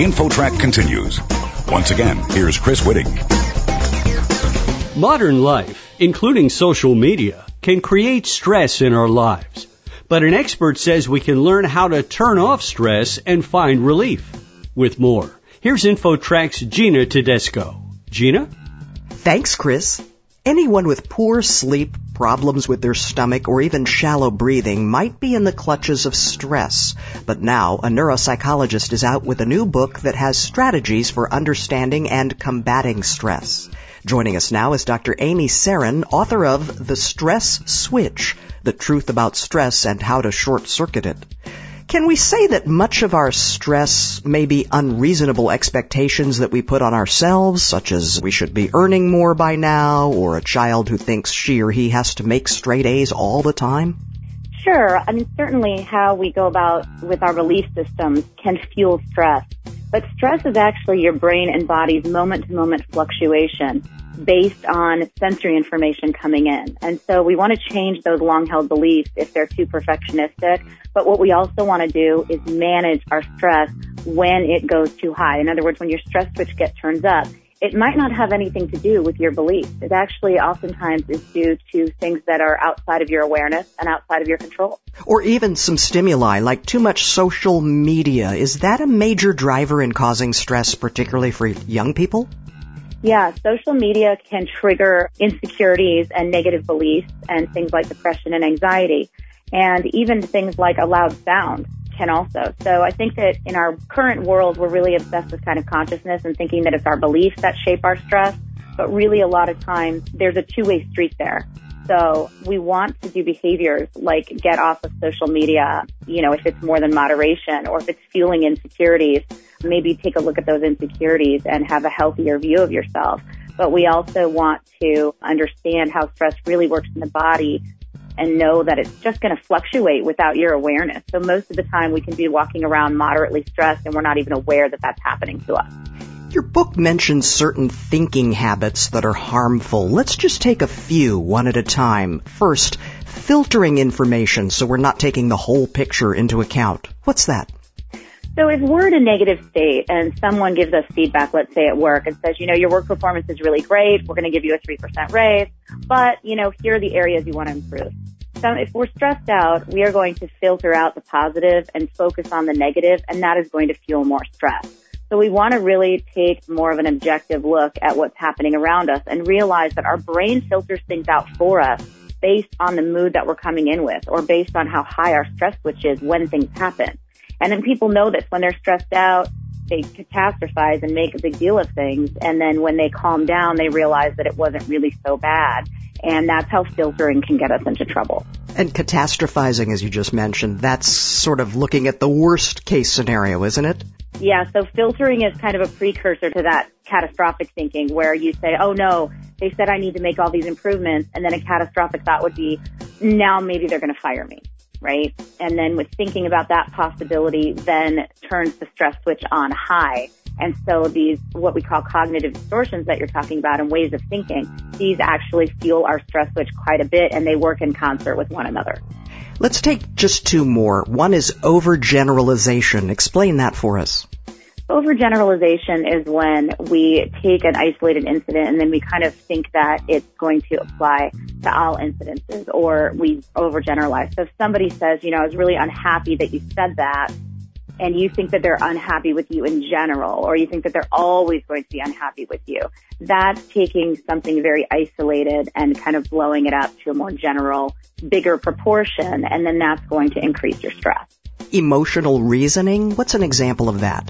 InfoTrack continues. Once again, here's Chris Whitting. Modern life, including social media, can create stress in our lives. But an expert says we can learn how to turn off stress and find relief. With more, here's InfoTrack's Gina Tedesco. Gina? Thanks, Chris. Anyone with poor sleep, problems with their stomach, or even shallow breathing might be in the clutches of stress. But now, a neuropsychologist is out with a new book that has strategies for understanding and combating stress. Joining us now is Dr. Amy Serin, author of The Stress Switch, The Truth About Stress and How to Short-Circuit It. Can we say that much of our stress may be unreasonable expectations that we put on ourselves, such as we should be earning more by now, or a child who thinks she or he has to make straight A's all the time? Sure. I mean, certainly how we go about with our relief systems can fuel stress. But stress is actually your brain and body's moment-to-moment fluctuation based on sensory information coming in. And so we want to change those long-held beliefs if they're too perfectionistic. But what we also want to do is manage our stress when it goes too high. In other words, when your stress switch gets turned up, it might not have anything to do with your beliefs. It actually oftentimes is due to things that are outside of your awareness and outside of your control. Or even some stimuli, like too much social media. Is that a major driver in causing stress, particularly for young people? Yeah, social media can trigger insecurities and negative beliefs and things like depression and anxiety. And even things like a loud sound can also. So I think that in our current world, we're really obsessed with kind of consciousness and thinking that it's our beliefs that shape our stress. But really a lot of times there's a two-way street there. So we want to do behaviors like get off of social media, you know, if it's more than moderation, or if it's fueling insecurities, maybe take a look at those insecurities and have a healthier view of yourself. But we also want to understand how stress really works in the body and know that it's just going to fluctuate without your awareness. So most of the time we can be walking around moderately stressed and we're not even aware that that's happening to us. Your book mentions certain thinking habits that are harmful. Let's just take a few one at a time. First, filtering information so we're not taking the whole picture into account. What's that? So if we're in a negative state and someone gives us feedback, let's say at work, and says, you know, your work performance is really great, we're going to give you a 3% raise, but, you know, here are the areas you want to improve. So if we're stressed out, we are going to filter out the positive and focus on the negative, and that is going to fuel more stress. So we want to really take more of an objective look at what's happening around us and realize that our brain filters things out for us based on the mood that we're coming in with or based on how high our stress switch is when things happen. And then people know this. When they're stressed out, they catastrophize and make a big deal of things. And then when they calm down, they realize that it wasn't really so bad. And that's how filtering can get us into trouble. And catastrophizing, as you just mentioned, that's sort of looking at the worst case scenario, isn't it? Yeah, so filtering is kind of a precursor to that catastrophic thinking where you say, oh no, they said I need to make all these improvements. And then a catastrophic thought would be, now maybe they're going to fire me. Right? And then with thinking about that possibility then turns the stress switch on high. And so these, what we call cognitive distortions that you're talking about and ways of thinking, these actually fuel our stress switch quite a bit and they work in concert with one another. Let's take just two more. One is overgeneralization. Explain that for us. Overgeneralization is when we take an isolated incident and then we kind of think that it's going to apply to all incidences, or we overgeneralize. So if somebody says, you know, I was really unhappy that you said that, and you think that they're unhappy with you in general, or you think that they're always going to be unhappy with you, that's taking something very isolated and kind of blowing it up to a more general, bigger proportion, and then that's going to increase your stress. Emotional reasoning, what's an example of that?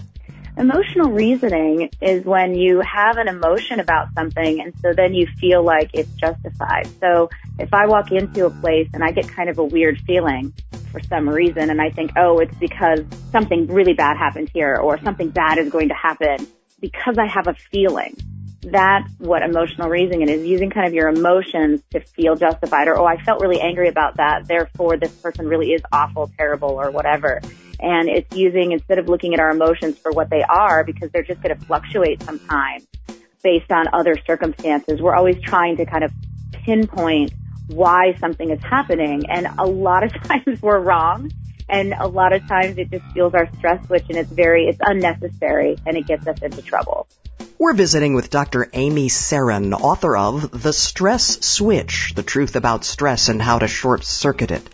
Emotional reasoning is when you have an emotion about something and so then you feel like it's justified. So if I walk into a place and I get kind of a weird feeling for some reason and I think, oh, it's because something really bad happened here or something bad is going to happen because I have a feeling. That's what emotional reasoning is, using kind of your emotions to feel justified, or, oh, I felt really angry about that, therefore this person really is awful, terrible, or whatever. And it's using, instead of looking at our emotions for what they are, because they're just going to fluctuate sometimes based on other circumstances. We're always trying to kind of pinpoint why something is happening. And a lot of times we're wrong. And a lot of times it just fuels our stress switch, and it's unnecessary, and it gets us into trouble. We're visiting with Dr. Amy Serin, author of The Stress Switch, The Truth About Stress and How to Short-Circuit It.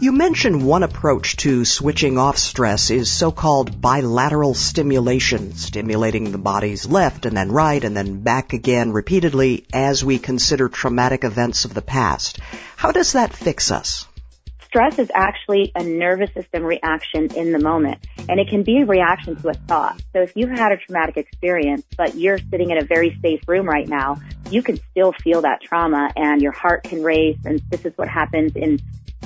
You mentioned one approach to switching off stress is so-called bilateral stimulation, stimulating the body's left and then right and then back again repeatedly as we consider traumatic events of the past. How does that fix us? Stress is actually a nervous system reaction in the moment, and it can be a reaction to a thought. So if you had a traumatic experience, but you're sitting in a very safe room right now, you can still feel that trauma, and your heart can race, and this is what happens in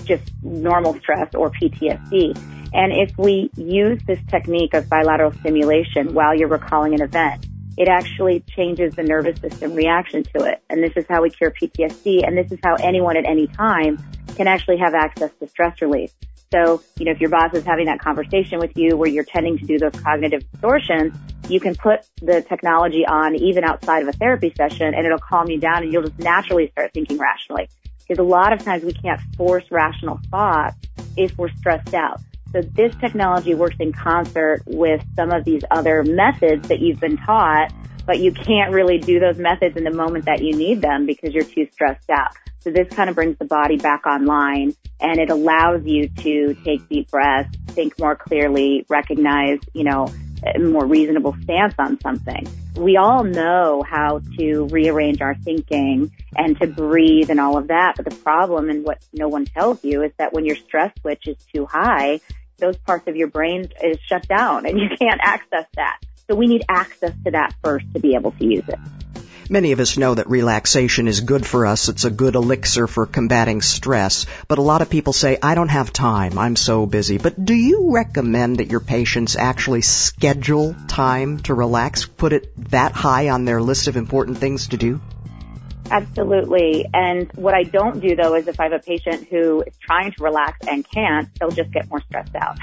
just normal stress or PTSD. And if we use this technique of bilateral stimulation while you're recalling an event, it actually changes the nervous system reaction to it. And this is how we cure PTSD, and this is how anyone at any time can actually have access to stress relief. So, if your boss is having that conversation with you where you're tending to do those cognitive distortions, you can put the technology on even outside of a therapy session, and it'll calm you down, and you'll just naturally start thinking rationally. Because a lot of times we can't force rational thought if we're stressed out. So this technology works in concert with some of these other methods that you've been taught, but you can't really do those methods in the moment that you need them because you're too stressed out. So this kind of brings the body back online, and it allows you to take deep breaths, think more clearly, recognize, a more reasonable stance on something. We all know how to rearrange our thinking and to breathe and all of that, but the problem, and what no one tells you, is that when your stress switch is too high, those parts of your brain is shut down and you can't access that. So we need access to that first to be able to use it. Many of us know that relaxation is good for us. It's a good elixir for combating stress. But a lot of people say, I don't have time. I'm so busy. But do you recommend that your patients actually schedule time to relax, put it that high on their list of important things to do? Absolutely. And what I don't do, though, is if I have a patient who is trying to relax and can't, they'll just get more stressed out.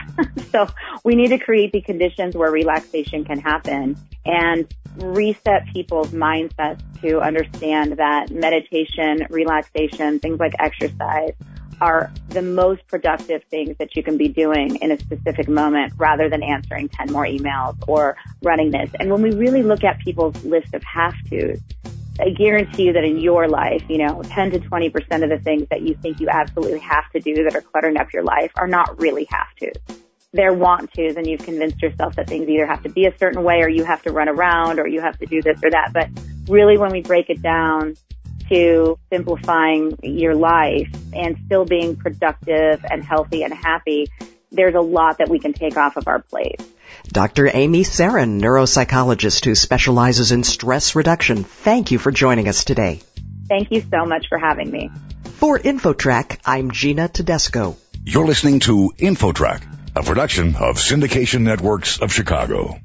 So we need to create the conditions where relaxation can happen and reset people's mindsets to understand that meditation, relaxation, things like exercise are the most productive things that you can be doing in a specific moment, rather than answering 10 more emails or running this. And when we really look at people's list of have-tos, I guarantee you that in your life, 10 to 20% of the things that you think you absolutely have to do that are cluttering up your life are not really have tos. They're want tos, and you've convinced yourself that things either have to be a certain way, or you have to run around, or you have to do this or that. But really, when we break it down to simplifying your life and still being productive and healthy and happy, there's a lot that we can take off of our plate. Dr. Amy Serin, neuropsychologist who specializes in stress reduction, thank you for joining us today. Thank you so much for having me. For InfoTrack, I'm Gina Tedesco. You're listening to InfoTrack, a production of Syndication Networks of Chicago.